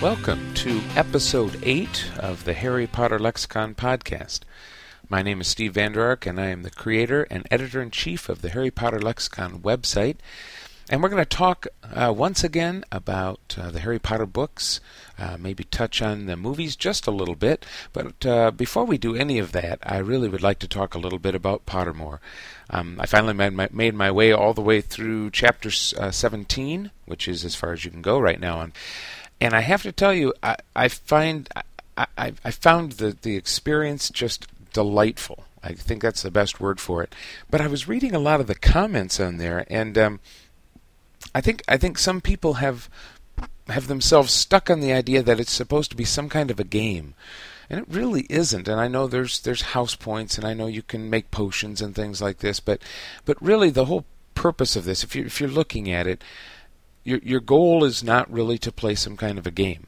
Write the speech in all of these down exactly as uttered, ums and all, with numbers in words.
Welcome to Episode eight of the Harry Potter Lexicon podcast. My name is Steve Vander Ark, and I am the creator and editor-in-chief of the Harry Potter Lexicon website. And we're going to talk uh, once again about uh, the Harry Potter books, uh, maybe touch on the movies just a little bit. But uh, before we do any of that, I really would like to talk a little bit about Pottermore. Um, I finally made my, made my way all the way through Chapter uh, seventeen, which is as far as you can go right now. And, and I have to tell you, I, I find I, I, I found the, the experience just delightful. I think that's the best word for it. But I was reading a lot of the comments on there, and... Um, I think I think some people have have themselves stuck on the idea that it's supposed to be some kind of a game, and it really isn't. And I know there's there's house points, and I know you can make potions and things like this, but but really the whole purpose of this, if you if you're looking at it, your your goal is not really to play some kind of a game,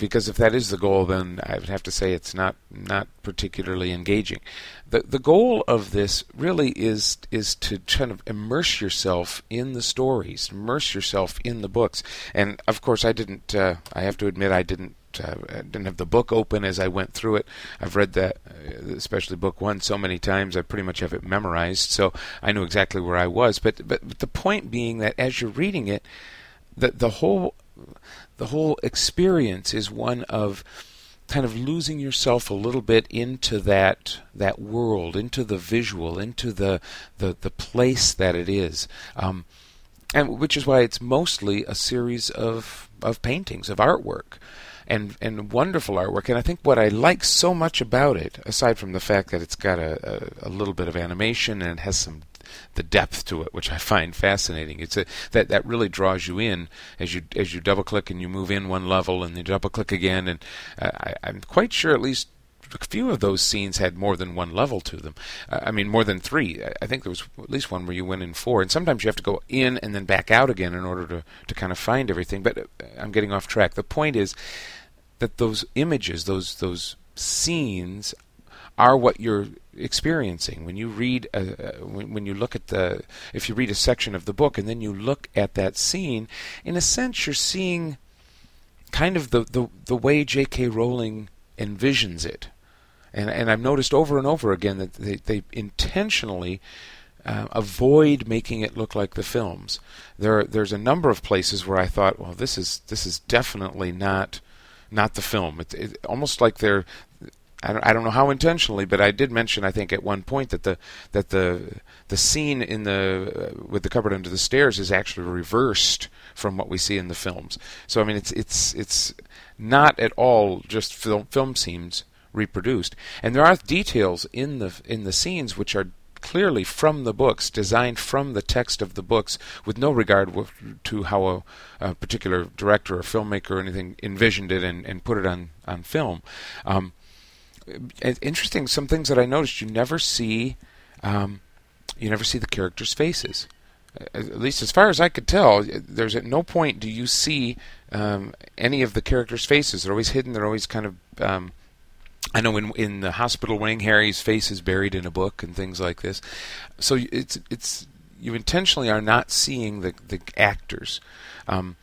because if that is the goal, then I would have to say it's not not particularly engaging. The the goal of this really is is to kind of immerse yourself in the stories, immerse yourself in the books. And of course, I didn't. Uh, I have to admit, I didn't. Uh, I didn't have the book open as I went through it. I've read that, especially book one, so many times. I pretty much have it memorized, so I knew exactly where I was. But but, but the point being that as you're reading it, the the whole. The whole experience is one of kind of losing yourself a little bit into that that world, into the visual, into the the, the place that it is, um, and which is why it's mostly a series of of paintings, of artwork, and and wonderful artwork. And I think what I like so much about it, aside from the fact that it's got a a, a little bit of animation and it has some. The depth to it, which I find fascinating. It's a, that that really draws you in as you as you double click and you move in one level and you double click again. And uh, I, I'm quite sure at least a few of those scenes had more than one level to them. Uh, I mean, more than three. I, I think there was at least one where you went in four. And sometimes you have to go in and then back out again in order to to kind of find everything. But I'm getting off track. The point is that those images, those those scenes, are what you're experiencing when you read a, uh, when, when you look at the if you read a section of the book and then you look at that scene. In a sense, you're seeing kind of the the, the way J K. Rowling envisions it, and and I've noticed over and over again that they, they intentionally uh, avoid making it look like the films. There there's a number of places where I thought, well, this is this is definitely not not the film. It's it, almost like they're I don't know how intentionally, but I did mention, I think, at one point that the that the the scene in the uh, with the cupboard under the stairs is actually reversed from what we see in the films. So I mean, it's it's it's not at all just film film scenes reproduced, and there are details in the in the scenes which are clearly from the books, designed from the text of the books, with no regard to how a, a particular director or filmmaker or anything envisioned it and, and put it on on film. Um, Interesting. Some things that I noticed: you never see, um, you never see the characters' faces. At least, as far as I could tell, there's at no point do you see um, any of the characters' faces. They're always hidden. They're always kind of. Um, I know in in the hospital wing, Harry's face is buried in a book and things like this. So it's it's you intentionally are not seeing the the actors, um,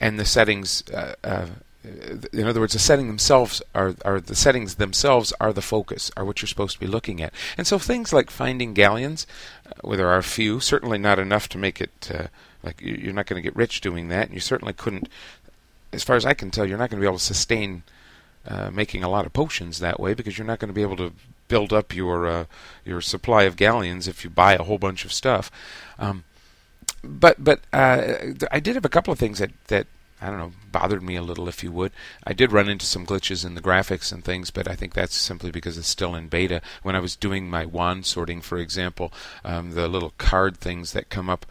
and the settings. Uh, uh, In other words, the setting themselves are, are the settings themselves are the focus, are what you're supposed to be looking at. And so things like finding galleons, uh, where there are a few, certainly not enough to make it uh, like you're not going to get rich doing that. And you certainly couldn't, as far as I can tell, you're not going to be able to sustain uh, making a lot of potions that way, because you're not going to be able to build up your uh, your supply of galleons if you buy a whole bunch of stuff. Um, but but uh, I did have a couple of things that. that I don't know, bothered me a little, if you would. I did run into some glitches in the graphics and things, but I think that's simply because it's still in beta. When I was doing my wand sorting, for example, um, the little card things that come up,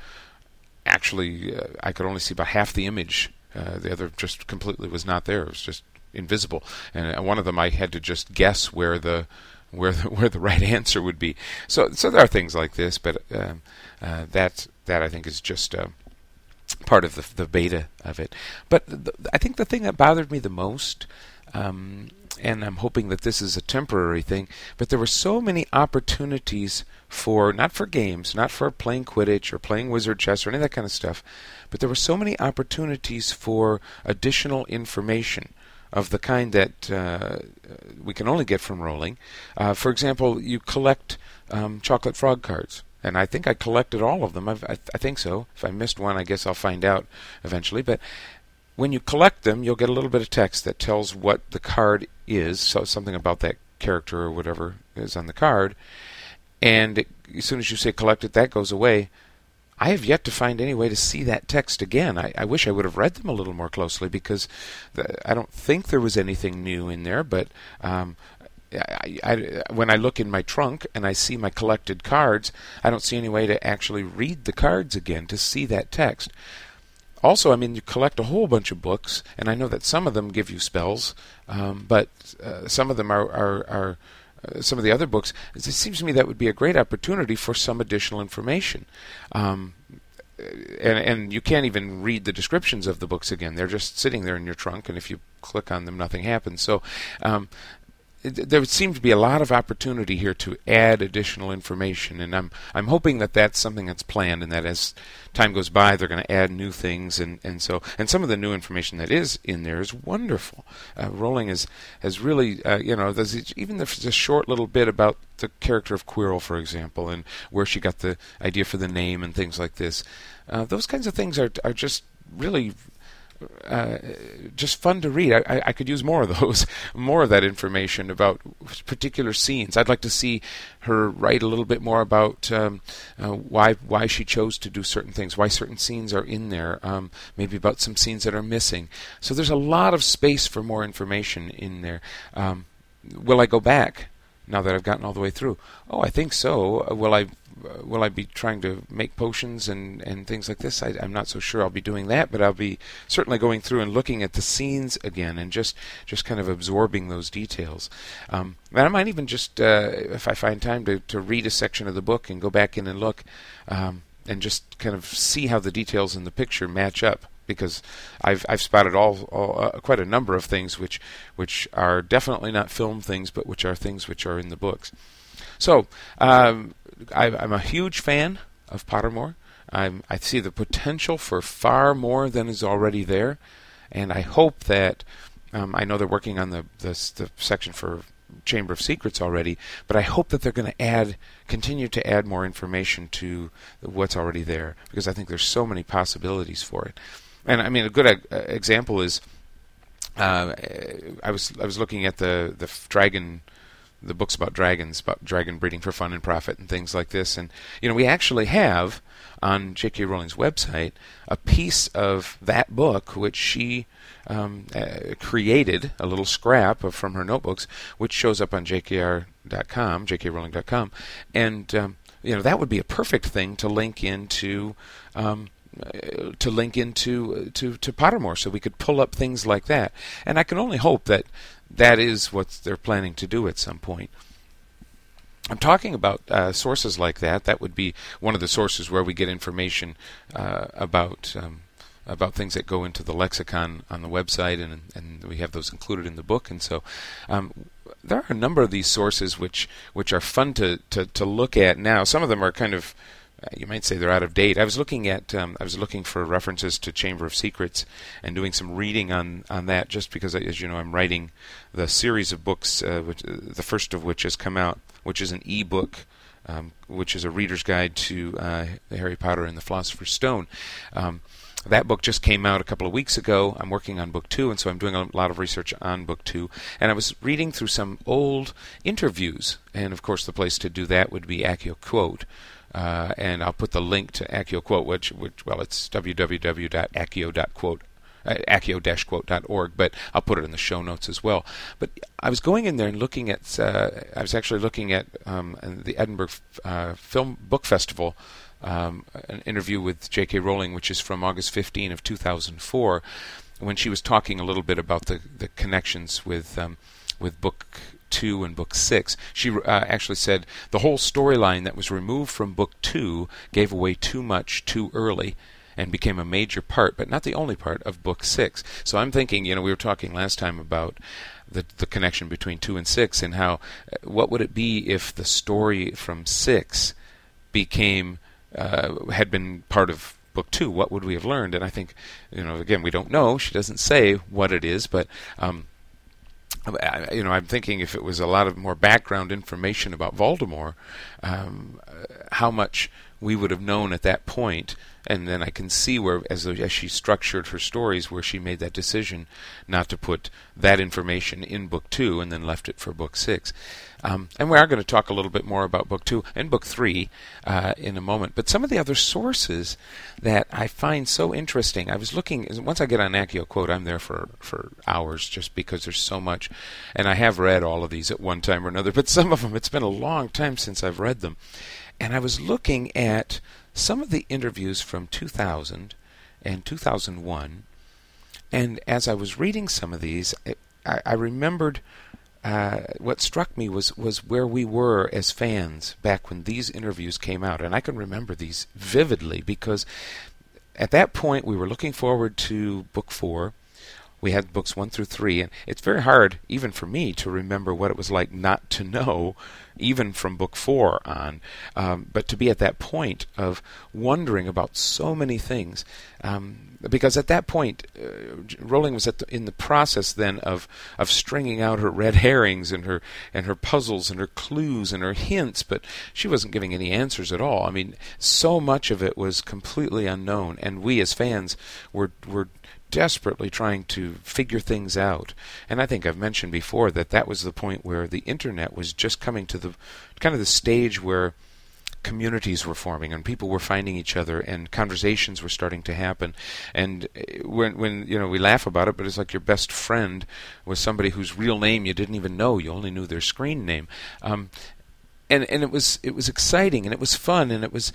actually, uh, I could only see about half the image. Uh, the other just completely was not there. It was just invisible. And one of them I had to just guess where the where the, where the right answer would be. So so there are things like this, but um, uh, that, that I think is just... Uh, part of the the beta of it. But th- I think the thing that bothered me the most um, and I'm hoping that this is a temporary thing, but there were so many opportunities for, not for games, not for playing Quidditch or playing Wizard Chess or any of that kind of stuff, but there were so many opportunities for additional information of the kind that uh, we can only get from Rowling. Uh, for example, you collect um, chocolate frog cards. And I think I collected all of them. I've, I, th- I think so. If I missed one, I guess I'll find out eventually. But when you collect them, you'll get a little bit of text that tells what the card is, so something about that character or whatever is on the card. And it, as soon as you say collect it, that goes away. I have yet to find any way to see that text again. I, I wish I would have read them a little more closely, because the, I don't think there was anything new in there, but... Um, I, I, when I look in my trunk and I see my collected cards, I don't see any way to actually read the cards again to see that text. Also, I mean, you collect a whole bunch of books, and I know that some of them give you spells, um, but uh, some of them are, are, are uh, some of the other books. It seems to me that would be a great opportunity for some additional information. Um, and, and you can't even read the descriptions of the books again. They're just sitting there in your trunk, and if you click on them, nothing happens. So... Um, there would seem to be a lot of opportunity here to add additional information, and I'm I'm hoping that that's something that's planned, and that as time goes by, they're going to add new things, and, and so and some of the new information that is in there is wonderful. Uh, Rowling is has really uh, you know there's even there's a short little bit about the character of Quirrell, for example, and where she got the idea for the name and things like this. Uh, those kinds of things are are just really. Uh, just fun to read. I, I, I could use more of those, more of that information about particular scenes. I'd like to see her write a little bit more about um, uh, why why she chose to do certain things, why certain scenes are in there, um, maybe about some scenes that are missing. So there's a lot of space for more information in there. Um, will I go back now that I've gotten all the way through? Oh, I think so. Will I? Will I be trying to make potions and, and things like this? I, I'm not so sure I'll be doing that, but I'll be certainly going through and looking at the scenes again and just, just kind of absorbing those details. Um, and I might even just, uh, if I find time, to, to read a section of the book and go back in and look um, and just kind of see how the details in the picture match up, because I've I've spotted all, all uh, quite a number of things which which are definitely not film things, but which are things which are in the books. So, um, I, I'm a huge fan of Pottermore. I'm, I see the potential for far more than is already there, and I hope that um, I know they're working on the, the the section for Chamber of Secrets already, but I hope that they're going to add, continue to add more information to what's already there, because I think there's so many possibilities for it. And I mean, a good uh, example is uh, I was I was looking at the the dragon. The books about dragons, about dragon breeding for fun and profit and things like this. And, you know, we actually have on J K. Rowling's website a piece of that book which she um, uh, created, a little scrap of, from her notebooks, which shows up on J K R dot com, J K Rowling dot com. And, um, you know, that would be a perfect thing to link into... Um, to link into to, to Pottermore, so we could pull up things like that. And I can only hope that that is what they're planning to do at some point. I'm talking about uh, sources like that. That would be one of the sources where we get information uh, about um, about things that go into the lexicon on the website, and and we have those included in the book. And so um, there are a number of these sources which, which are fun to, to, to look at now. Some of them are kind of you might say they're out of date. I was looking at um, I was looking for references to Chamber of Secrets and doing some reading on, on that, just because, as you know, I'm writing the series of books, uh, which, uh, the first of which has come out, which is an e-book, um, which is a reader's guide to uh, Harry Potter and the Philosopher's Stone. Um, that book just came out a couple of weeks ago. I'm working on book two, and so I'm doing a lot of research on book two. And I was reading through some old interviews, and of course the place to do that would be Accio Quote. Uh, and I'll put the link to Accio Quote, which, which well, it's w w w dot accio dot quote, uh, accio dash quote dot org, but I'll put it in the show notes as well. But I was going in there and looking at, uh, I was actually looking at um, the Edinburgh uh, Film Book Festival, um, an interview with J K. Rowling, which is from August fifteenth of two thousand four, when she was talking a little bit about the, the connections with um, with book two and book six. She uh, actually said the whole storyline that was removed from book two gave away too much too early, and became a major part, but not the only part, of Book Six. So I'm thinking, you know, we were talking last time about the the connection between two and six, and how what would it be if the story from six became uh, had been part of Book Two? What would we have learned? And I think, you know, again, we don't know. She doesn't say what it is, but um, I, you know, I'm thinking if it was a lot of more background information about Voldemort, um, how much we would have known at that point. And then I can see where, as, as she structured her stories, where she made that decision not to put that information in Book Two and then left it for Book Six. Um, and we are going to talk a little bit more about Book Two and Book Three uh, in a moment. But some of the other sources that I find so interesting, I was looking, once I get on Accio Quote, I'm there for, for hours just because there's so much. And I have read all of these at one time or another, but some of them, it's been a long time since I've read them. And I was looking at some of the interviews from two thousand and two thousand one, and as I was reading some of these, it, I, I remembered uh, what struck me was, was where we were as fans back when these interviews came out. And I can remember these vividly because at that point we were looking forward to Book Four. We had books one through three, and it's very hard, even for me, to remember what it was like not to know, even from Book Four on, um, but to be at that point of wondering about so many things. Um, because at that point, uh, Rowling was at the, in the process then of, of stringing out her red herrings and her and her puzzles and her clues and her hints, but she wasn't giving any answers at all. I mean, so much of it was completely unknown, and we as fans were were... desperately trying to figure things out. And I think I've mentioned before that that was the point where the internet was just coming to the kind of the stage where communities were forming and people were finding each other and conversations were starting to happen. And when, when you know, we laugh about it, but it's like your best friend was somebody whose real name you didn't even know. You only knew their screen name. Um, and and it was it was exciting and it was fun and it was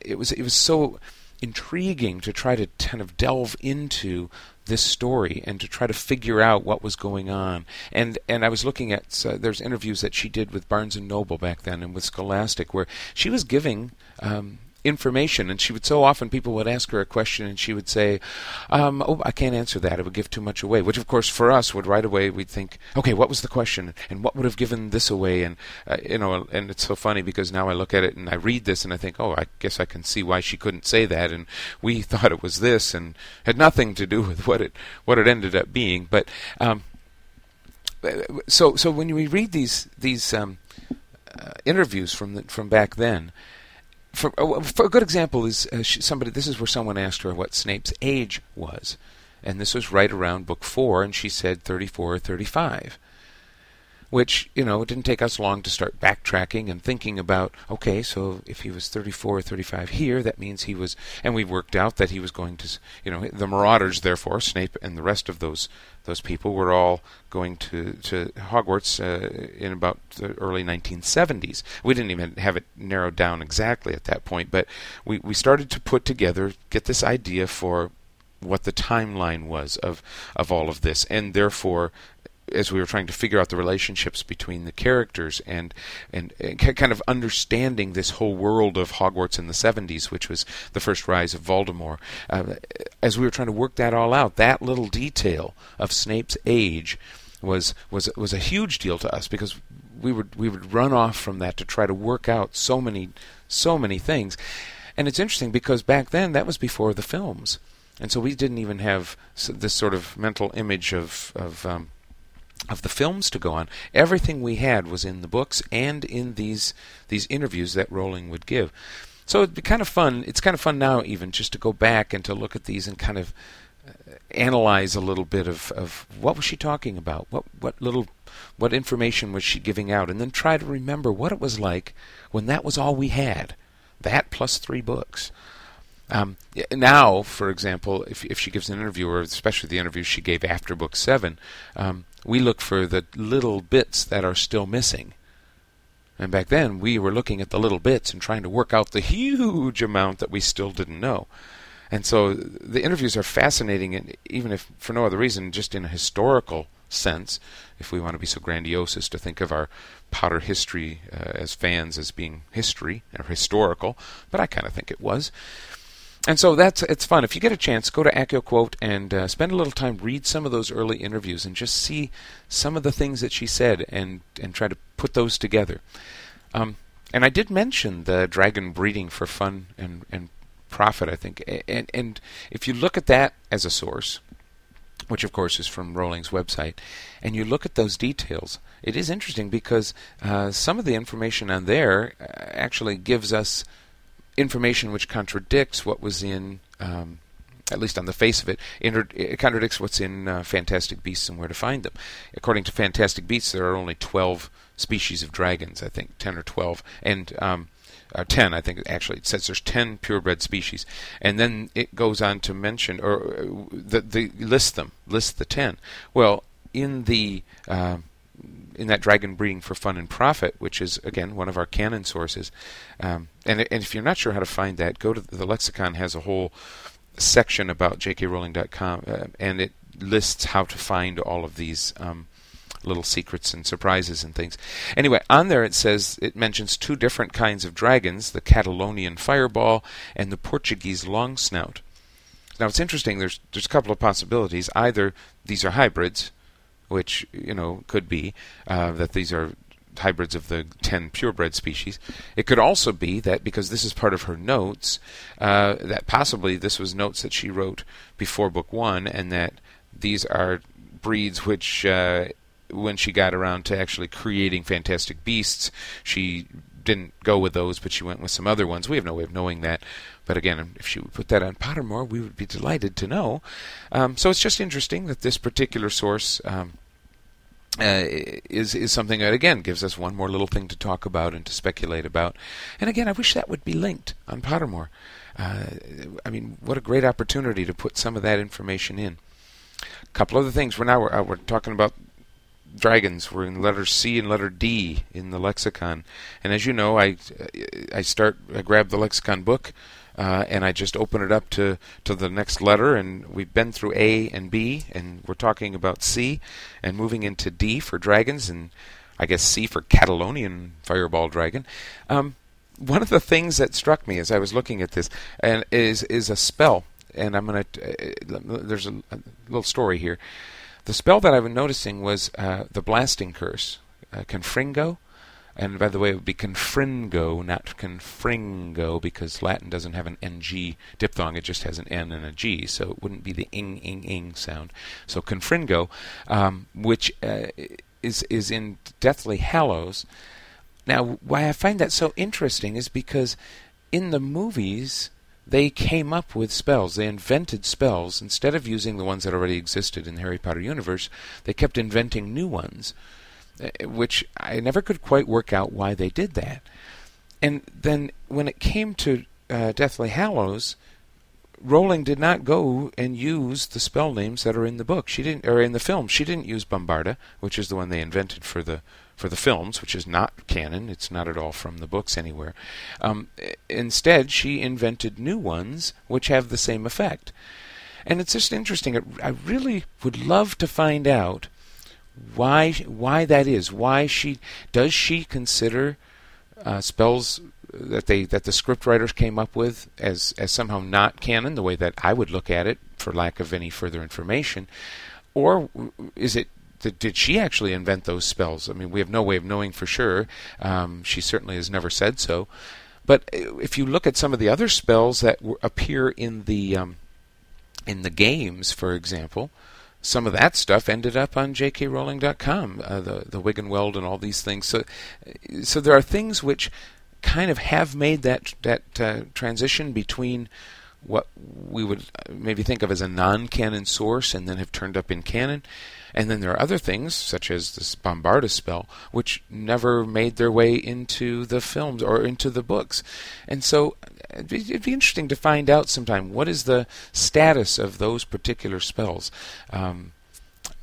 it was it was so intriguing to try to kind of delve into this story and to try to figure out what was going on. And and I was looking at, uh, there's interviews that she did with Barnes and Noble back then and with Scholastic where she was giving um, information, and she would so often people would ask her a question and she would say, um, oh, I can't answer that, it would give too much away, which of course for us would right away, we'd think, okay, what was the question and what would have given this away? And uh, you know, and it's so funny because now I look at it and I read this and I think, oh, I guess I can see why she couldn't say that, and we thought it was this and had nothing to do with what it what it ended up being. But um, so so when we read these these um, uh, interviews from the, from back then. For, for a good example is uh, she, somebody. This is where someone asked her what Snape's age was, and this was right around Book Four, and she said thirty-four or thirty-five. Which, you know, it didn't take us long to start backtracking and thinking about, okay, so if he was thirty-four or thirty-five here, that means he was, and we worked out that he was going to, you know, the Marauders, therefore, Snape and the rest of those those people were all going to, to Hogwarts uh, in about the early nineteen seventies. We didn't even have it narrowed down exactly at that point, but we, we started to put together, get this idea for what the timeline was of, of all of this, and therefore, as we were trying to figure out the relationships between the characters and, and and kind of understanding this whole world of Hogwarts in the seventies, which was the first rise of Voldemort, uh, as we were trying to work that all out, that little detail of Snape's age was was was a huge deal to us because we would we would run off from that to try to work out so many so many things. And it's interesting because back then that was before the films, and so we didn't even have this sort of mental image of of um, of the films to go on. Everything we had was in the books and in these these interviews that Rowling would give. So it'd be kind of fun. It's kind of fun now even just to go back and to look at these and kind of analyze a little bit of, of what was she talking about? What what little what information was she giving out? And then try to remember what it was like when that was all we had. That plus three books. Um, now, for example, if if she gives an interview, or especially the interview she gave after Book Seven, um, we look for the little bits that are still missing. And back then, we were looking at the little bits and trying to work out the huge amount that we still didn't know. And so the interviews are fascinating, and even if for no other reason, just in a historical sense, if we want to be so grandiose as to think of our Potter history uh, as fans as being history or historical, but I kind of think it was. And so that's it's fun. If you get a chance, go to Accio Quote and uh, spend a little time, read some of those early interviews and just see some of the things that she said and, and try to put those together. Um, and I did mention the dragon breeding for fun and, and profit, I think. And, and if you look at that as a source, which of course is from Rowling's website, and you look at those details, it is interesting because uh, some of the information on there actually gives us information which contradicts what was in, um, at least on the face of it, inter- it contradicts what's in uh, Fantastic Beasts and Where to Find Them. According to Fantastic Beasts, there are only twelve species of dragons, I think, ten or twelve, and um, uh, ten, I think, actually. It says there's ten purebred species. And then it goes on to mention, or uh, the, the list them, list the ten. Well, in the... Uh, in that Dragon Breeding for Fun and Profit, which is, again, one of our canon sources. Um, and, and if you're not sure how to find that, go to the lexicon, has a whole section about j k rowling dot com, uh, and it lists how to find all of these um, little secrets and surprises and things. Anyway, on there it says, it mentions two different kinds of dragons, the Catalonian fireball and the Portuguese long snout. Now, it's interesting, there's there's a couple of possibilities. Either these are hybrids, which, you know, could be uh, that these are hybrids of the ten purebred species. It could also be that, because this is part of her notes, uh, that possibly this was notes that she wrote before book one, and that these are breeds which, uh, when she got around to actually creating Fantastic Beasts, she didn't go with those, but she went with some other ones. We have no way of knowing that. But again, if she would put that on Pottermore, we would be delighted to know. Um, so it's just interesting that this particular source... Um, Uh, is is something that, again, gives us one more little thing to talk about and to speculate about. And again, I wish that would be linked on Pottermore. Uh, I mean, what a great opportunity to put some of that information in. A couple other things. We're now we're, uh, we're talking about dragons. We're in letter C and letter D in the lexicon. And as you know, I I start I grab the lexicon book uh, and I just open it up to to the next letter. And we've been through A and B, and we're talking about C, and moving into D for dragons, and I guess C for Catalonian fireball dragon. Um, one of the things that struck me as I was looking at this and is is a spell, and I'm gonna uh, there's a, a little story here. The spell that I've been noticing was uh, the Blasting Curse, uh, Confringo. And by the way, it would be Confringo, not Confringo, because Latin doesn't have an N G diphthong. It just has an N and a G, so it wouldn't be the ing, ing, ing sound. So Confringo, um, which uh, is is in Deathly Hallows. Now, why I find that so interesting is because in the movies... they came up with spells. They invented spells. Instead of using the ones that already existed in the Harry Potter universe, they kept inventing new ones, which I never could quite work out why they did that. And then when it came to uh, Deathly Hallows, Rowling did not go and use the spell names that are in the book. She didn't, or in the film. She didn't use Bombarda, which is the one they invented for the for the films, which is not canon. It's not at all from the books anywhere. Um, instead, she invented new ones which have the same effect. And it's just interesting. It, I really would love to find out why why that is. Why she does she consider uh, spells that they that the script writers came up with as as somehow not canon, the way that I would look at it for lack of any further information, or is it that did she actually invent those spells? I mean, we have no way of knowing for sure. Um, she certainly has never said so. But if you look at some of the other spells that w- appear in the um, in the games, for example, some of that stuff ended up on j k rowling dot com, uh, the the Wig and Weld and all these things. So, so there are things which kind of have made that that uh, transition between what we would maybe think of as a non-canon source and then have turned up in canon. And then there are other things, such as this Bombarda spell, which never made their way into the films or into the books. And so it'd be interesting to find out sometime what is the status of those particular spells. Um,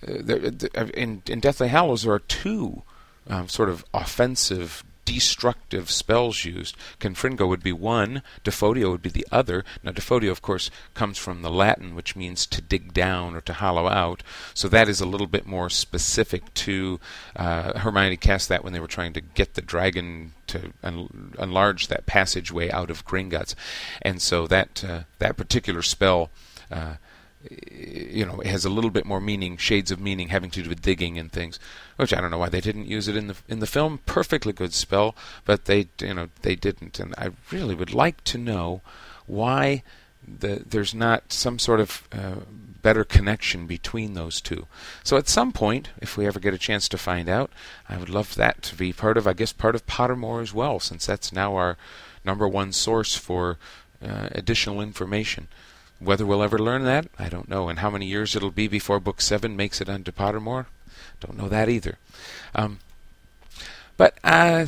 in, in Deathly Hallows, there are two um, sort of offensive destructive spells used. Confringo would be one, Defodio would be the other. Now, Defodio, of course, comes from the Latin, which means to dig down or to hollow out, so that is a little bit more specific to... Uh, Hermione cast that when they were trying to get the dragon to un- enlarge that passageway out of Gringotts, and so that, uh, that particular spell... Uh, you know, it has a little bit more meaning, shades of meaning, having to do with digging and things, which I don't know why they didn't use it in the in the film. Perfectly good spell, but they, you know, they didn't. And I really would like to know why the, there's not some sort of uh, better connection between those two. So at some point, if we ever get a chance to find out, I would love that to be part of, I guess, part of Pottermore as well, since that's now our number one source for uh, additional information. Whether we'll ever learn that, I don't know. And how many years it'll be before Book seven makes it onto Pottermore, don't know that either. Um, but uh,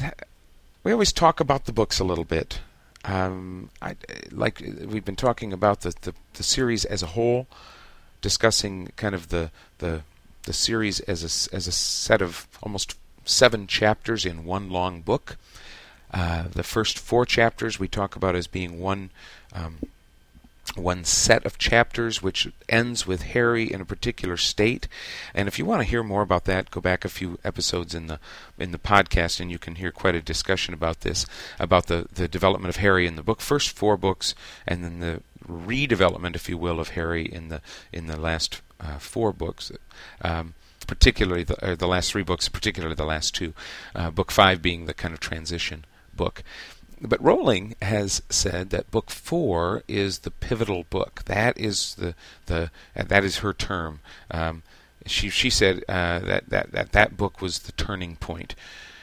we always talk about the books a little bit. Um, I, like we've been talking about the, the, the series as a whole, discussing kind of the the, the series as a, as a set of almost seven chapters in one long book. Uh, the first four chapters we talk about as being one... Um, one set of chapters, which ends with Harry in a particular state. And if you want to hear more about that, go back a few episodes in the in the podcast, and you can hear quite a discussion about this, about the, the development of Harry in the book, first four books, and then the redevelopment, if you will, of Harry in the in the last uh, four books, um, particularly the, the last three books, particularly the last two, uh, book five being the kind of transition book. But Rowling has said that book four is the pivotal book. That is the the uh, that is her term. Um, she she said uh, that, that that that book was the turning point,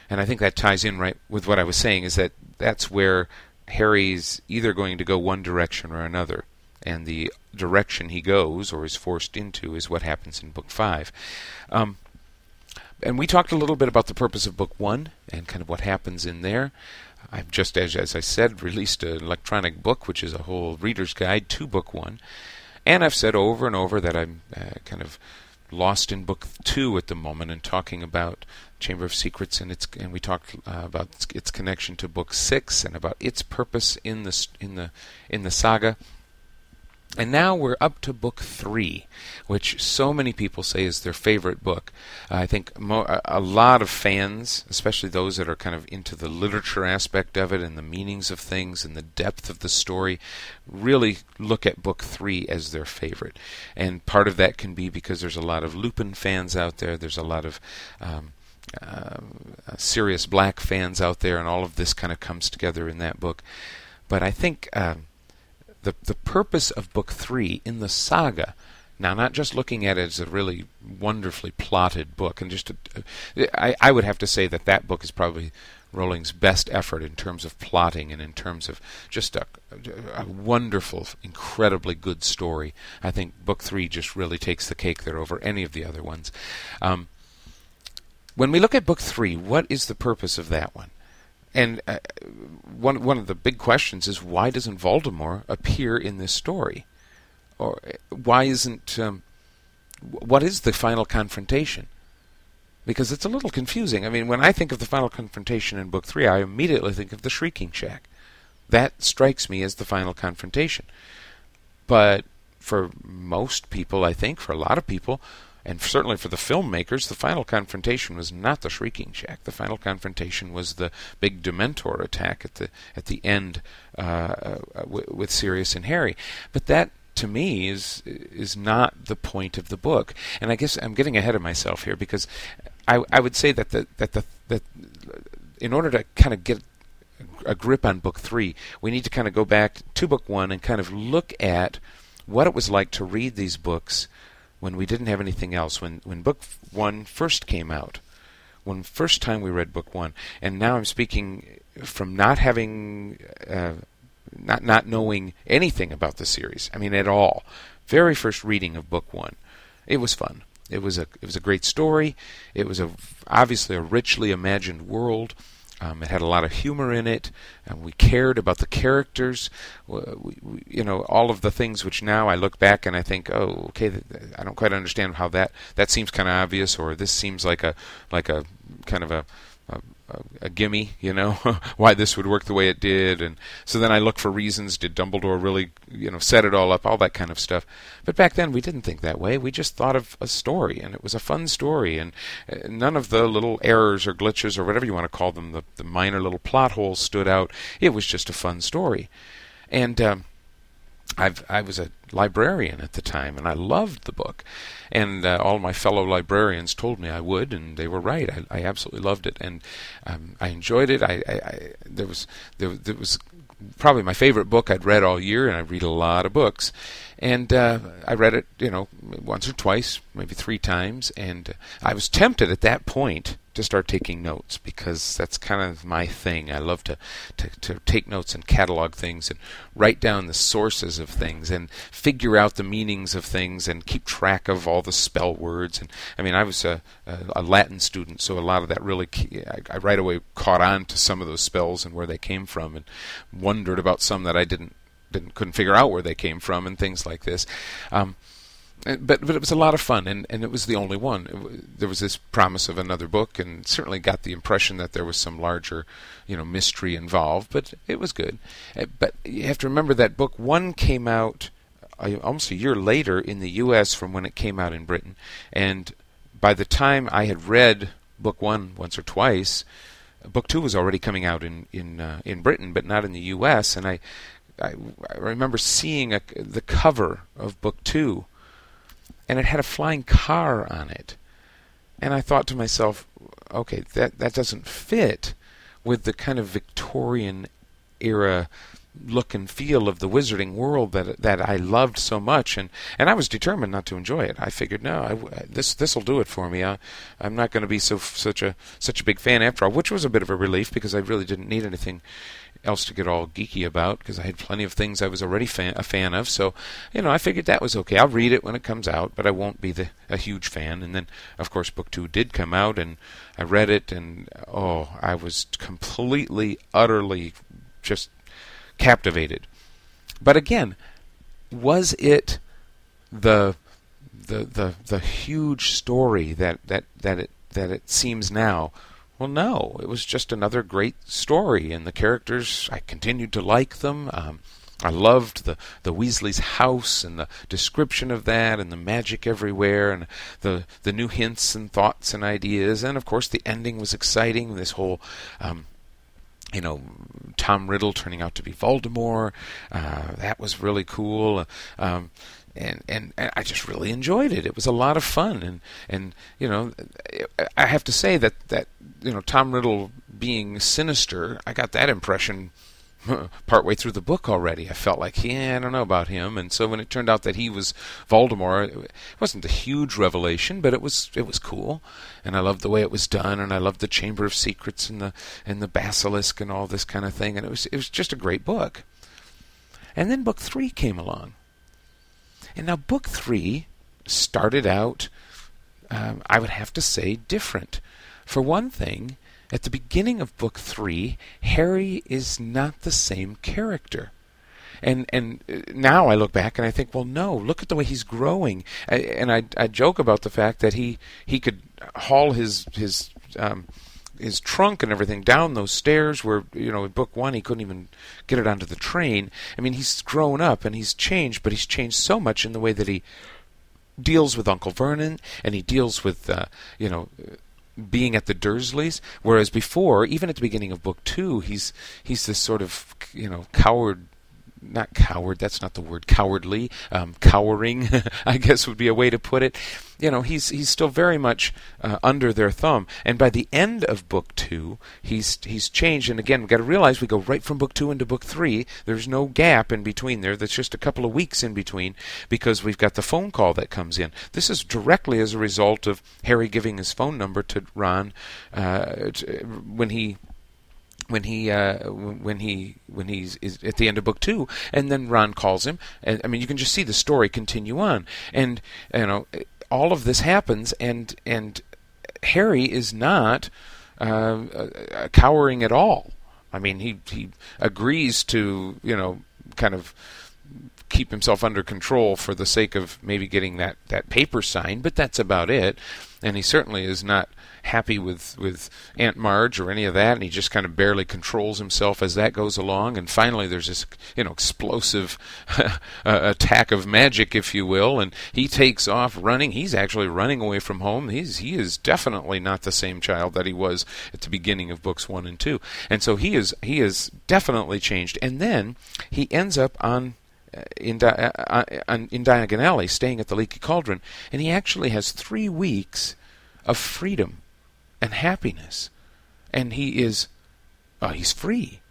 and I think that ties in right with what I was saying. Is that that's where Harry's either going to go one direction or another, and the direction he goes or is forced into is what happens in book five. Um, and we talked a little bit about the purpose of book one and kind of what happens in there. I've just, as, as I said, released an electronic book, which is a whole reader's guide to Book one. And I've said over and over that I'm uh, kind of lost in Book two at the moment and talking about Chamber of Secrets, and, its, and we talked uh, about its, its connection to Book six and about its purpose in the, in the, in the saga. And now we're up to Book three, which so many people say is their favorite book. Uh, I think mo- a lot of fans, especially those that are kind of into the literature aspect of it and the meanings of things and the depth of the story, really look at Book three as their favorite. And part of that can be because there's a lot of Lupin fans out there, there's a lot of... Um, uh, Sirius Black fans out there, and all of this kind of comes together in that book. But I think... Uh, The the purpose of Book three in the saga, now not just looking at it as a really wonderfully plotted book, and just a, I, I would have to say that that book is probably Rowling's best effort in terms of plotting and in terms of just a, a wonderful, incredibly good story. I think Book three just really takes the cake there over any of the other ones. Um, when we look at Book three, what is the purpose of that one? And uh, one one of the big questions is, why doesn't Voldemort appear in this story, or why isn't um, what is the final confrontation? Because it's a little confusing. I mean, when I think of the final confrontation in Book Three, I immediately think of the Shrieking Shack. That strikes me as the final confrontation. But for most people, I think, for a lot of people, and certainly for the filmmakers, the final confrontation was not the Shrieking Shack. The final confrontation was the big Dementor attack at the at the end uh, w- with Sirius and Harry. But that, to me, is is not the point of the book. And I guess I'm getting ahead of myself here, because I I would say that the that the that in order to kind of get a grip on Book Three, we need to kind of go back to Book One and kind of look at what it was like to read these books when we didn't have anything else, when when Book One first came out, when first time we read Book One, and now I'm speaking from not having, uh, not not knowing anything about the series. I mean, at all. Very first reading of Book One, it was fun. It was a it was a great story. It was a obviously a richly imagined world. Um, it had a lot of humor in it, and we cared about the characters. We, we, you know, all of the things which now I look back and I think, oh, okay, th- I don't quite understand how that, that seems kind of obvious, or this seems like a like a kind of a, a, a gimme, you know, why this would work the way it did. And so then I look for reasons. Did Dumbledore really, you know, set it all up, all that kind of stuff. But back then we didn't think that way. We just thought of a story, and it was a fun story, and none of the little errors or glitches or whatever you want to call them, the, the minor little plot holes stood out. It was just a fun story. And um, I've, I was a librarian at the time, and I loved the book. And uh, all my fellow librarians told me I would, and they were right. I, I absolutely loved it, and um, I enjoyed it. I, I, I there was there, there was probably my favorite book I'd read all year, and I read a lot of books. And uh, I read it, you know, once or twice, maybe three times, and I was tempted at that point to start taking notes, because that's kind of my thing. I love to, to, to take notes and catalog things and write down the sources of things and figure out the meanings of things and keep track of all the spell words. And I mean, I was a, a, a Latin student, so a lot of that really, I, I right away caught on to some of those spells and where they came from, and wondered about some that I didn't Didn't, couldn't figure out where they came from, and things like this. Um, but but it was a lot of fun, and, and it was the only one. It w- there was this promise of another book, and certainly got the impression that there was some larger, you know, mystery involved. But it was good. Uh, but you have to remember that book one came out uh, almost a year later in the U S from when it came out in Britain, and by the time I had read book one once or twice, book two was already coming out in in uh, in Britain, but not in the U S, and I. I, I remember seeing a, the cover of Book Two, and it had a flying car on it, and I thought to myself, "Okay, that that doesn't fit with the kind of Victorian era look and feel of the Wizarding World that that I loved so much." And, and I was determined not to enjoy it. I figured, no, I, this this will do it for me. I, I'm not going to be so such a such a big fan after all, which was a bit of a relief, because I really didn't need anything else to get all geeky about, because I had plenty of things I was already fan, a fan of. So, you know, I figured that was okay. I'll read it when it comes out, but I won't be the, a huge fan. And then, of course, Book Two did come out, and I read it, and, oh, I was completely, utterly just captivated. But again, was it the the the, the huge story that, that, that, it, that it seems now? Well, no, it was just another great story, and the characters, I continued to like them. Um, I loved the, the Weasley's house, and the description of that, and the magic everywhere, and the, the new hints and thoughts and ideas. And, of course, the ending was exciting, this whole, um, you know, Tom Riddle turning out to be Voldemort. Uh, that was really cool. Um And, and and I just really enjoyed it. It was a lot of fun, and and you know, I have to say that that you know, Tom Riddle being sinister, I got that impression partway through the book already. I felt like, yeah, I don't know about him. And so when it turned out that he was Voldemort, it wasn't a huge revelation, but it was it was cool, and I loved the way it was done, and I loved the Chamber of Secrets and the and the Basilisk and all this kind of thing, and it was it was just a great book. And then book three came along. And now book three started out, um, I would have to say, different. For one thing, at the beginning of book three, Harry is not the same character. And and now I look back and I think, well, no, look at the way he's growing. I, and I, I joke about the fact that he, he could haul his... his um, his trunk and everything down those stairs where, you know, in book one he couldn't even get it onto the train. I mean, he's grown up and he's changed, but he's changed so much in the way that he deals with Uncle Vernon, and he deals with, uh, you know, being at the Dursleys, whereas before, even at the beginning of book two, he's he's this sort of, you know, coward, not coward, that's not the word, cowardly, um, cowering, I guess would be a way to put it. You know, he's he's still very much uh, under their thumb. And by the end of Book two, he's he's changed. And again, we've got to realize we go right from Book two into Book three. There's no gap in between there. There's just a couple of weeks in between, because we've got the phone call that comes in. This is directly as a result of Harry giving his phone number to Ron uh, to, when he... When he uh, when he when he's is at the end of book two, and then Ron calls him. And, I mean, you can just see the story continue on, and you know, all of this happens, and and Harry is not uh, cowering at all. I mean, he he agrees to, you know, kind of keep himself under control for the sake of maybe getting that, that paper signed, but that's about it. and he certainly is not happy with, with Aunt Marge or any of that, and he just kind of barely controls himself as that goes along. And finally there's this, you know, explosive attack of magic, if you will, and he takes off running. He's actually running away from home. He's, he is definitely not the same child that he was at the beginning of books one and two. And so he is he is definitely changed. And then he ends up on in, Di- uh, in Diagon Alley, staying at the Leaky Cauldron, and he actually has three weeks of freedom and happiness, and he is, uh, he's free.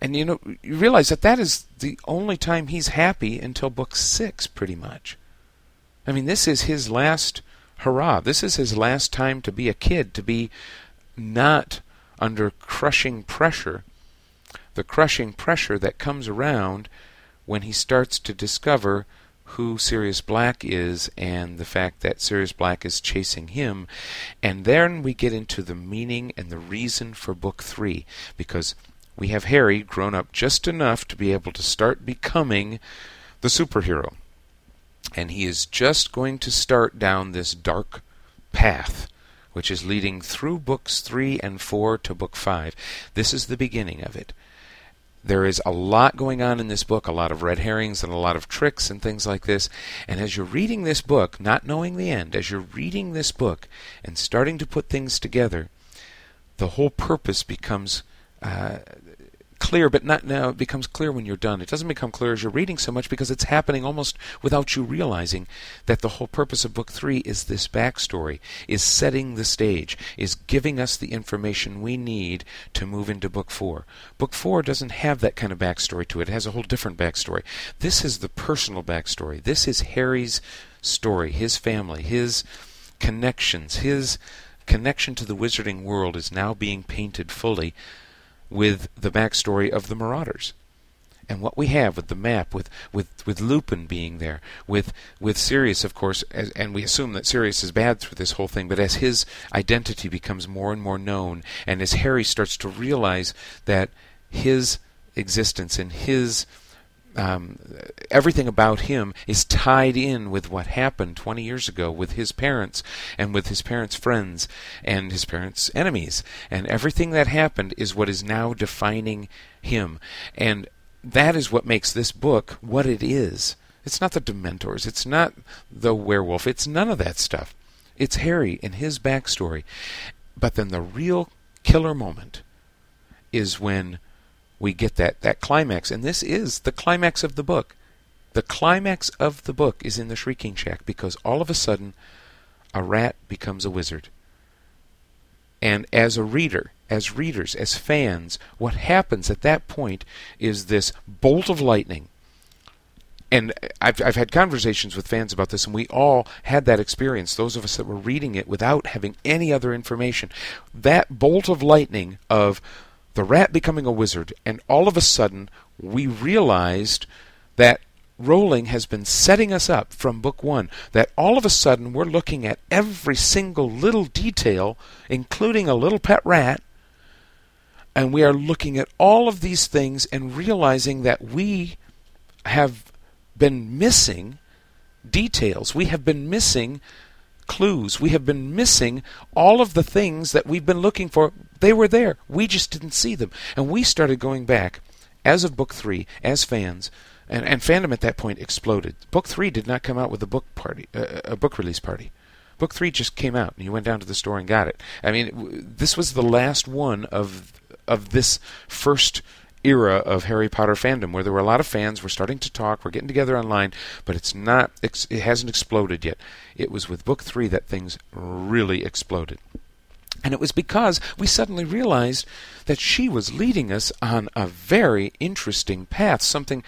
And you know, you realize that that is the only time he's happy until book six, pretty much. I mean, this is his last hurrah. This is his last time to be a kid, to be not under crushing pressure, the crushing pressure that comes around when he starts to discover who Sirius Black is and the fact that Sirius Black is chasing him. And then we get into the meaning and the reason for book three, because we have Harry grown up just enough to be able to start becoming the superhero, and he is just going to start down this dark path which is leading through books three and four to book five. This is the beginning of it. There is a lot going on in this book, a lot of red herrings and a lot of tricks and things like this. And as you're reading this book, not knowing the end, as you're reading this book and starting to put things together, the whole purpose becomes uh, clear, but not now. It becomes clear when you're done. It doesn't become clear as you're reading so much, because it's happening almost without you realizing that the whole purpose of book three is this backstory, is setting the stage, is giving us the information we need to move into book four. Book four doesn't have that kind of backstory to it. It has a whole different backstory. This is the personal backstory. This is Harry's story, his family, his connections, his connection to the wizarding world is now being painted fully with the backstory of the Marauders. And what we have with the map, with, with, with Lupin being there, with, with Sirius, of course, as, and we assume that Sirius is bad through this whole thing, but as his identity becomes more and more known, and as Harry starts to realize that his existence and his um, everything about him is tied in with what happened twenty years ago with his parents, and with his parents' friends, and his parents' enemies, and everything that happened is what is now defining him. And that is what makes this book what it is. It's not the Dementors. It's not the werewolf. It's none of that stuff. It's Harry and his backstory. But then the real killer moment is when we get that, that climax. And this is the climax of the book. The climax of the book is in the Shrieking Shack, because all of a sudden a rat becomes a wizard. And as a reader, as readers, as fans, what happens at that point is this bolt of lightning. And I've, I've had conversations with fans about this, and we all had that experience, those of us that were reading it without having any other information. That bolt of lightning of the rat becoming a wizard, and all of a sudden we realized that Rowling has been setting us up from book one, that all of a sudden we're looking at every single little detail, including a little pet rat, and we are looking at all of these things and realizing that we have been missing details. We have been missing clues. We have been missing all of the things that we've been looking for. They were there. We just didn't see them. And we started going back, as of book three, as fans, And, and fandom at that point exploded. Book three did not come out with a book party, uh, a book release party. Book three just came out, and you went down to the store and got it. I mean, w- this was the last one of of this first era of Harry Potter fandom, where there were a lot of fans. We're starting to talk. We're getting together online, but it's not. It's, it hasn't exploded yet. It was with book three that things really exploded. And it was because we suddenly realized that she was leading us on a very interesting path, something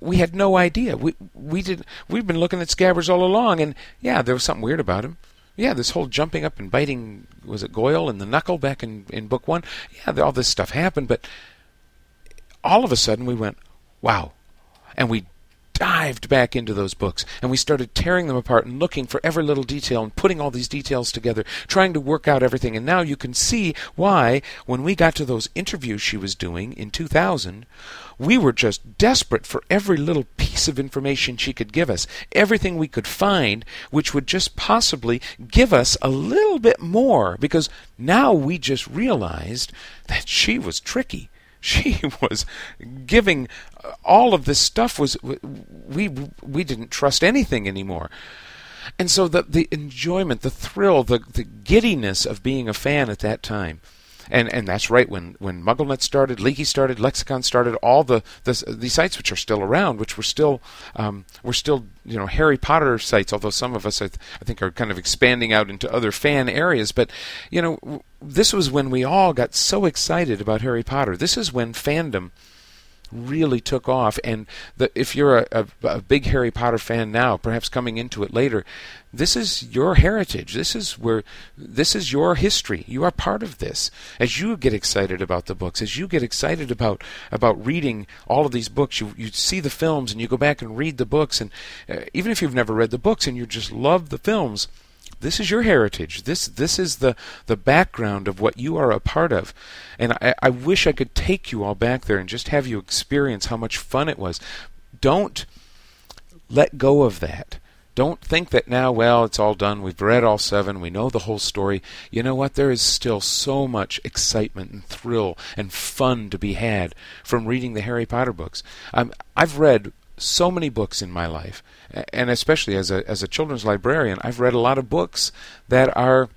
we had no idea. We we did. We've been looking at Scabbers all along, and yeah, there was something weird about him. Yeah, this whole jumping up and biting, was it Goyle and the knuckle back in, in book one? Yeah, all this stuff happened, but all of a sudden we went, wow. And we dived back into those books, and we started tearing them apart and looking for every little detail and putting all these details together, trying to work out everything. And now you can see why, when we got to those interviews she was doing in two thousand, we were just desperate for every little piece of information she could give us, everything we could find which would just possibly give us a little bit more, because now we just realized that she was tricky. She was giving all of this stuff. Was we we didn't trust anything anymore. And so the the enjoyment, the thrill, the, the giddiness of being a fan at that time, and and that's right when when MuggleNet started, Leaky started, Lexicon started, all the the, the sites which are still around, which were still um, were still you know Harry Potter sites, although some of us I, th- I think are kind of expanding out into other fan areas. But you know this was when we all got so excited about Harry Potter. This is when fandom really took off, and the, if you're a, a, a big Harry Potter fan now, perhaps coming into it later, this is your heritage. This is where, this is your history. You are part of this. As you get excited about the books, as you get excited about about reading all of these books, you you see the films and you go back and read the books, and uh, even if you've never read the books and you just love the films, this is your heritage. This this is the, the background of what you are a part of. And I, I wish I could take you all back there and just have you experience how much fun it was. Don't let go of that. Don't think that now, well, it's all done. We've read all seven. We know the whole story. You know what? There is still so much excitement and thrill and fun to be had from reading the Harry Potter books. Um, I've read so many books in my life, and especially as a as a children's librarian, I've read a lot of books that are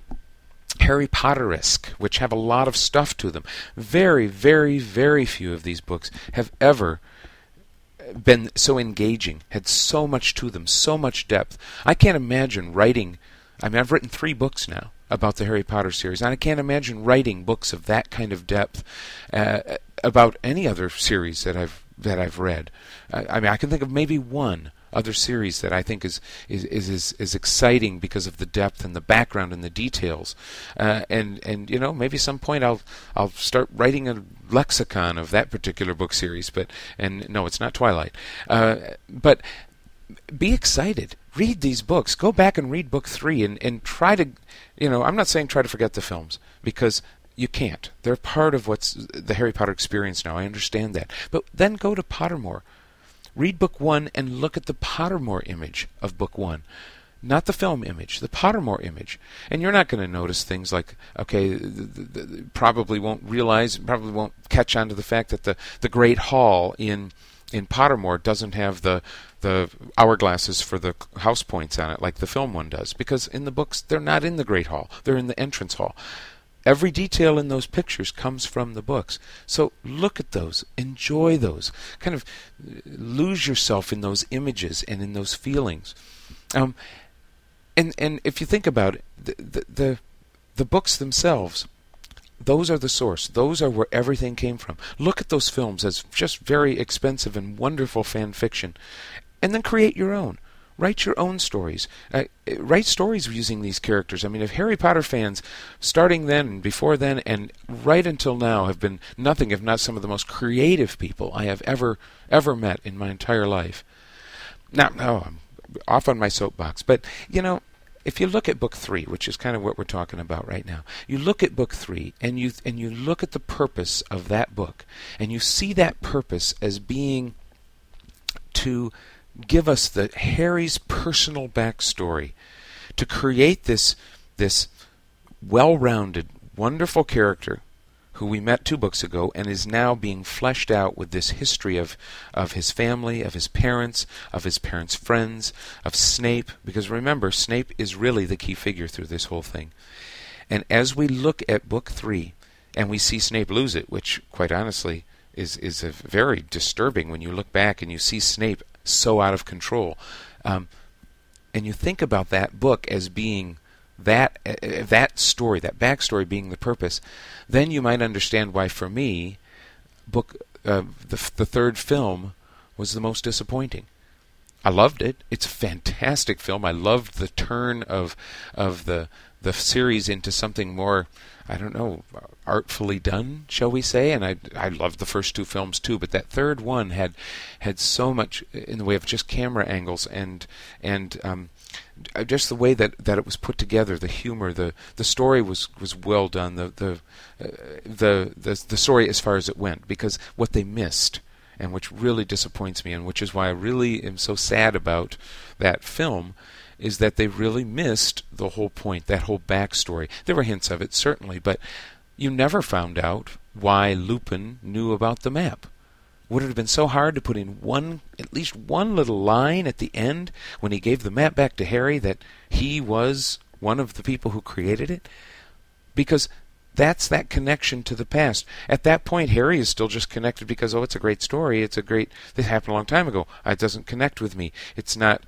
Harry Potter-esque, which have a lot of stuff to them. Very, very, very few of these books have ever been so engaging, had so much to them, so much depth. I can't imagine writing. I mean, I've written three books now about the Harry Potter series, and I can't imagine writing books of that kind of depth uh, about any other series that I've that I've read. I, I mean, I can think of maybe one other series that I think is is, is, is is exciting because of the depth and the background and the details. Uh, and, and, you know, maybe some point I'll I'll start writing a lexicon of that particular book series. But and no, it's not Twilight. Uh, but be excited. Read these books. Go back and read book three and, and try to, you know, I'm not saying try to forget the films, because you can't. They're part of what's the Harry Potter experience now. I understand that. But then go to Pottermore. Read book one and look at the Pottermore image of book one. Not the film image, the Pottermore image. And you're not going to notice things like, okay, th- th- th- probably won't realize, probably won't catch on to the fact that the, the Great Hall in in Pottermore doesn't have the the hourglasses for the house points on it like the film one does. Because in the books, they're not in the Great Hall. They're in the entrance hall. Every detail in those pictures comes from the books. So look at those. Enjoy those. Kind of lose yourself in those images and in those feelings. Um, and and if you think about it, the, the, the, the books themselves, those are the source. Those are where everything came from. Look at those films as just very expensive and wonderful fan fiction. And then create your own. Write your own stories. Uh, write stories using these characters. I mean, if Harry Potter fans, starting then and before then and right until now, have been nothing if not some of the most creative people I have ever, ever met in my entire life. Now, oh, I'm off on my soapbox. But, you know, if you look at book three, which is kind of what we're talking about right now, you look at book three and you and you look at the purpose of that book, and you see that purpose as being to give us the Harry's personal backstory, to create this this well-rounded, wonderful character who we met two books ago and is now being fleshed out with this history of, of his family, of his parents, of his parents' friends, of Snape. Because remember, Snape is really the key figure through this whole thing. And as we look at book three and we see Snape lose it, which, quite honestly, is, is a very disturbing when you look back and you see Snape so out of control. Um, and you think about that book as being that uh, that story, that backstory being the purpose, then you might understand why, for me, book uh, the, the third film was the most disappointing. I loved it. It's a fantastic film. I loved the turn of of the the series into something more, I don't know, artfully done, shall we say? And I, I loved the first two films too, but that third one had had so much in the way of just camera angles and and um, just the way that, that it was put together, the humor, the the story was, was well done, the the, uh, the the the story as far as it went, because what they missed, and which really disappoints me, and which is why I really am so sad about that film, is that they really missed the whole point, that whole backstory. There were hints of it, certainly, but you never found out why Lupin knew about the map. Would it have been so hard to put in one, at least one little line at the end when he gave the map back to Harry that he was one of the people who created it? Because that's that connection to the past. At that point, Harry is still just connected because, oh, it's a great story, it's a great, this happened a long time ago, it doesn't connect with me, it's not.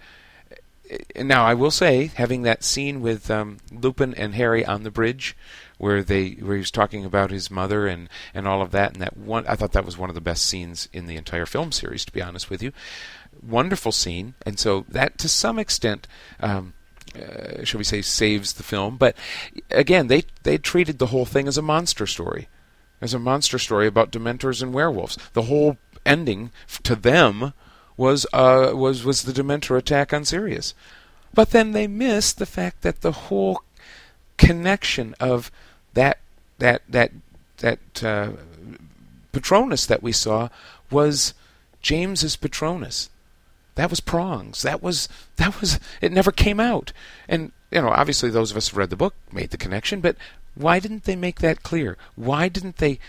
Now, I will say, having that scene with um, Lupin and Harry on the bridge, where they where he was talking about his mother and, and all of that, and that one, I thought that was one of the best scenes in the entire film series, to be honest with you. Wonderful scene, and so that, to some extent, um, uh, shall we say, saves the film. But again, they they treated the whole thing as a monster story, as a monster story about Dementors and werewolves. The whole ending to them was uh was was the Dementor attack on Sirius. But then they missed the fact that the whole connection of that that that that uh, Patronus that we saw was James's Patronus. That was Prongs. That was that was it never came out. And you know, obviously those of us who read the book made the connection, but why didn't they make that clear? Why didn't they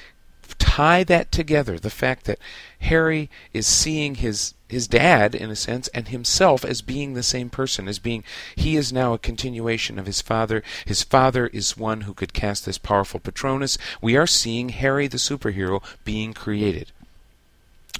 tie that together, the fact that Harry is seeing his his dad, in a sense, and himself as being the same person, as being, he is now a continuation of his father. His father is one who could cast this powerful Patronus. We are seeing Harry the superhero being created.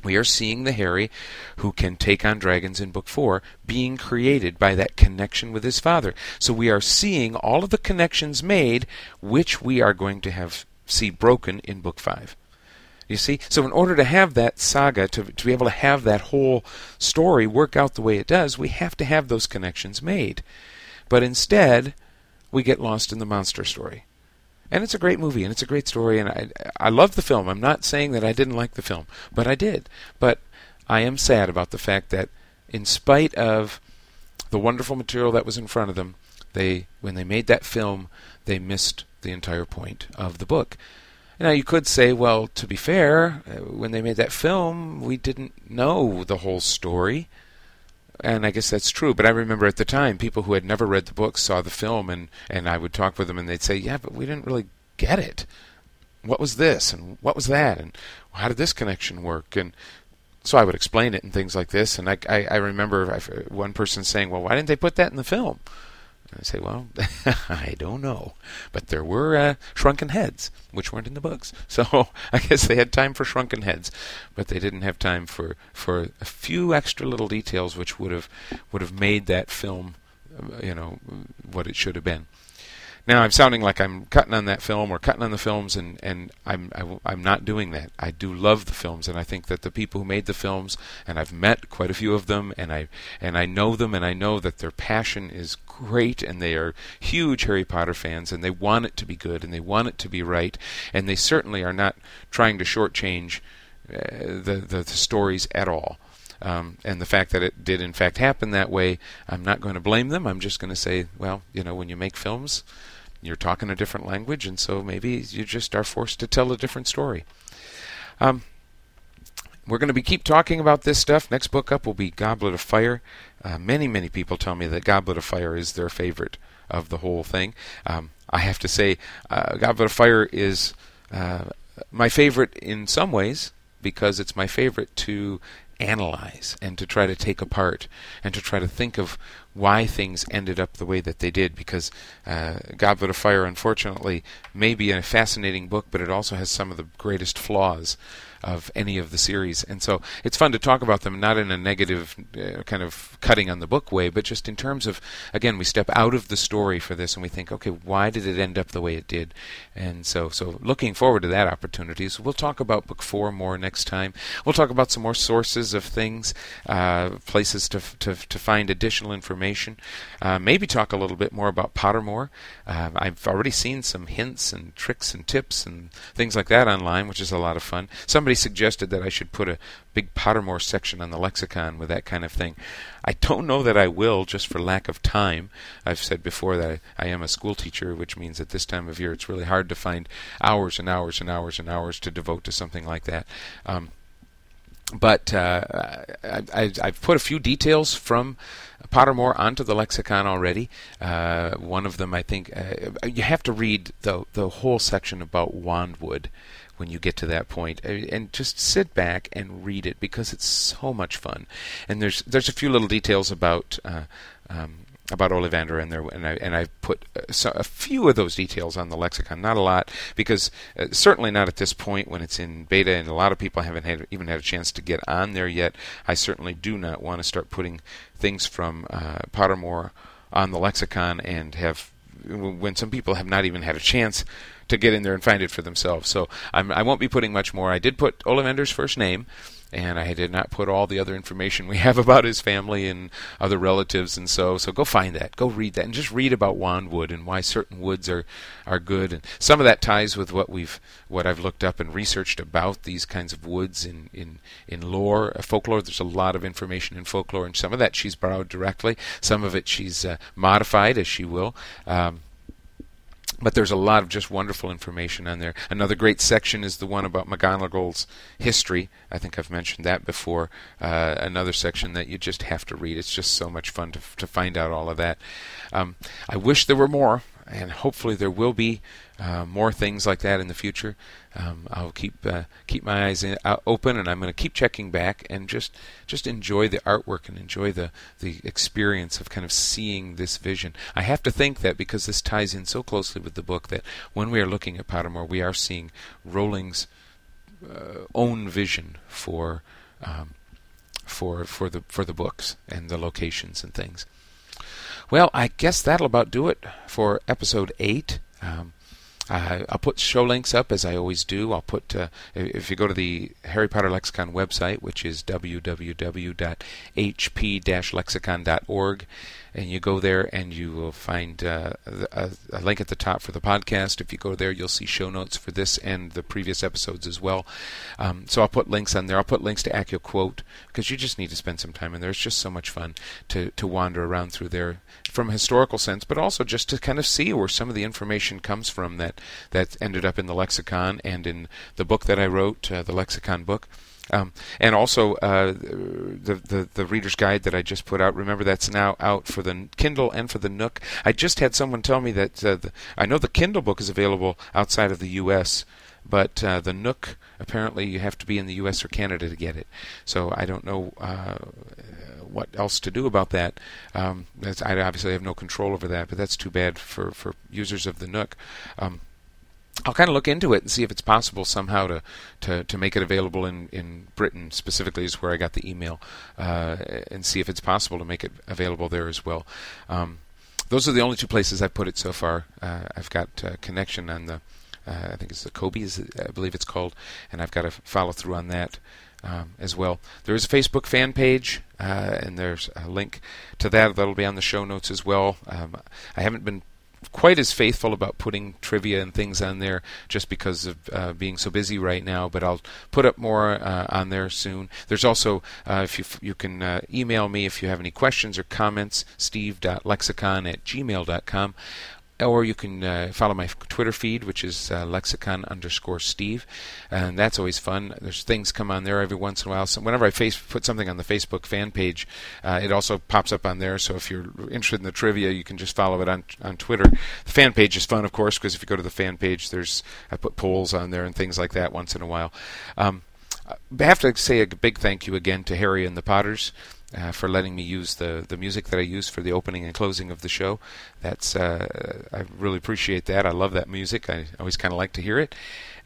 We are seeing the Harry who can take on dragons in book four being created by that connection with his father. So we are seeing all of the connections made, which we are going to have see broken in book five. You see? So in order to have that saga, to to be able to have that whole story work out the way it does, we have to have those connections made. But instead, we get lost in the monster story. And it's a great movie, and it's a great story, and I I love the film. I'm not saying that I didn't like the film, but I did. But I am sad about the fact that in spite of the wonderful material that was in front of them, they when they made that film, they missed the entire point of the book. Now, you could say, well, to be fair, when they made that film, we didn't know the whole story. And I guess that's true. But I remember at the time, people who had never read the book saw the film, and, and I would talk with them, and they'd say, yeah, but we didn't really get it. What was this? And what was that? And how did this connection work? And so I would explain it and things like this. And I, I, I remember one person saying, well, why didn't they put that in the film? I say, well, I don't know. But there were uh, shrunken heads, which weren't in the books. So I guess they had time for shrunken heads, but they didn't have time for, for a few extra little details which would have would have made that film, you know, what it should have been. Now, I'm sounding like I'm cutting on that film or cutting on the films, and, and I'm I, I'm not doing that. I do love the films, and I think that the people who made the films, and I've met quite a few of them, and I and I know them, and I know that their passion is great, and they are huge Harry Potter fans, and they want it to be good, and they want it to be right, and they certainly are not trying to shortchange uh, the, the, the stories at all. Um, and the fact that it did, in fact, happen that way, I'm not going to blame them. I'm just going to say, well, you know, when you make films, you're talking a different language, and so maybe you just are forced to tell a different story. Um, we're going to be keep talking about this stuff. Next book up will be Goblet of Fire. Uh, many, many people tell me that Goblet of Fire is their favorite of the whole thing. Um, I have to say, uh, Goblet of Fire is uh, my favorite in some ways, because it's my favorite to analyze and to try to take apart and to try to think of why things ended up the way that they did, because uh, Goblet of Fire, unfortunately, may be a fascinating book, but it also has some of the greatest flaws of any of the series. And so it's fun to talk about them, not in a negative uh, kind of cutting on the book way, but just in terms of, again, we step out of the story for this and we think, okay, why did it end up the way it did? And so so looking forward to that opportunity. So we'll talk about book four more next time. We'll talk about some more sources of things, uh, places to, to, to find additional information information. Uh, maybe talk a little bit more about Pottermore. Uh, I've already seen some hints and tricks and tips and things like that online, which is a lot of fun. Somebody suggested that I should put a big Pottermore section on the lexicon with that kind of thing. I don't know that I will, just for lack of time. I've said before that I, I am a school teacher, which means at this time of year it's really hard to find hours and hours and hours and hours to devote to something like that. Um, But uh, I, I, I've put a few details from Pottermore onto the lexicon already. Uh, one of them, I think, uh, you have to read the the whole section about Wandwood when you get to that point, and just sit back and read it because it's so much fun. And there's there's a few little details about. Uh, um, about Ollivander, and there, and I and I put a few of those details on the lexicon, not a lot, because uh, certainly not at this point when it's in beta, and a lot of people haven't had, even had a chance to get on there yet. I certainly do not want to start putting things from uh, Pottermore on the lexicon and have when some people have not even had a chance to get in there and find it for themselves. So I'm, I won't be putting much more. I did put Ollivander's first name, and I did not put all the other information we have about his family and other relatives, and so so go find that, go read that, and just read about Wandwood and why certain woods are, are good. And some of that ties with what we've what I've looked up and researched about these kinds of woods in in in lore, folklore. There's a lot of information in folklore, and some of that she's borrowed directly, some of it she's uh, modified as she will. Um, But there's a lot of just wonderful information on there. Another great section is the one about McGonagall's history. I think I've mentioned that before. Uh, another section that you just have to read. It's just so much fun to to find out all of that. Um, I wish there were more, and hopefully there will be uh, more things like that in the future. Um, I'll keep uh, keep my eyes in, uh, open, and I'm going to keep checking back and just just enjoy the artwork and enjoy the, the experience of kind of seeing this vision. I have to think that because this ties in so closely with the book, that when we are looking at Pottermore, we are seeing Rowling's uh, own vision for um, for for the for the books and the locations and things. Well, I guess that'll about do it for episode eight. Um, I, I'll put show links up as I always do. I'll put uh, if you go to the Harry Potter Lexicon website, which is w w w dot h p dash lexicon dot org, and you go there and you will find uh, a, a link at the top for the podcast. If you go there, you'll see show notes for this and the previous episodes as well. Um, so I'll put links on there. I'll put links to Accio Quote, because you just need to spend some time in there. It's just so much fun to, to wander around through there from a historical sense, but also just to kind of see where some of the information comes from that, that ended up in the lexicon and in the book that I wrote, uh, the lexicon book. Um, and also uh, the, the the reader's guide that I just put out. Remember, that's now out for the Kindle and for the Nook. I just had someone tell me that uh, the, I know the Kindle book is available outside of the U S, but uh, the Nook, apparently you have to be in the U S or Canada to get it. So I don't know uh, what else to do about that. Um, that's, I obviously have no control over that, but that's too bad for, for users of the Nook. Um, I'll kind of look into it and see if it's possible somehow to, to, to make it available in, in Britain, specifically is where I got the email, uh, and see if it's possible to make it available there as well. Um, those are the only two places I've put it so far. Uh, I've got a connection on the, uh, I think it's the Kobe, I believe it's called, and I've got to follow through on that um, as well. There is a Facebook fan page, uh, and there's a link to that that'll be on the show notes as well. Um, I haven't been quite as faithful about putting trivia and things on there just because of uh, being so busy right now, but I'll put up more uh, on there soon. There's also, uh, if you f- you can uh, email me if you have any questions or comments, steve dot lexicon at gmail dot com, or you can uh, follow my Twitter feed, which is uh, lexicon underscore Steve, and that's always fun. There's things come on there every once in a while. So whenever I face, put something on the Facebook fan page, uh, it also pops up on there. So if you're interested in the trivia, you can just follow it on on Twitter. The fan page is fun, of course, because if you go to the fan page, there's I put polls on there and things like that once in a while. Um, I have to say a big thank you again to Harry and the Potters Uh, for letting me use the, the music that I use for the opening and closing of the show. That's uh, I really appreciate that. I love that music. I always kind of like to hear it.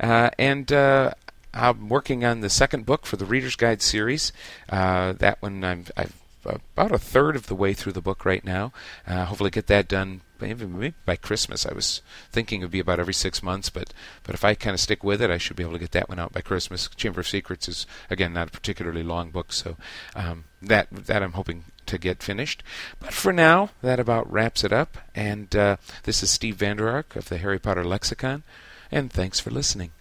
Uh, and uh, I'm working on the second book for the Reader's Guide series. Uh, that one I'm, I've about a third of the way through the book right now. Uh, hopefully get that done maybe by Christmas. I was thinking it would be about every six months, but, but if I kind of stick with it, I should be able to get that one out by Christmas. Chamber of Secrets is, again, not a particularly long book, so um, that that I'm hoping to get finished. But for now, that about wraps it up. And uh, this is Steve Vander Ark of the Harry Potter Lexicon, and thanks for listening.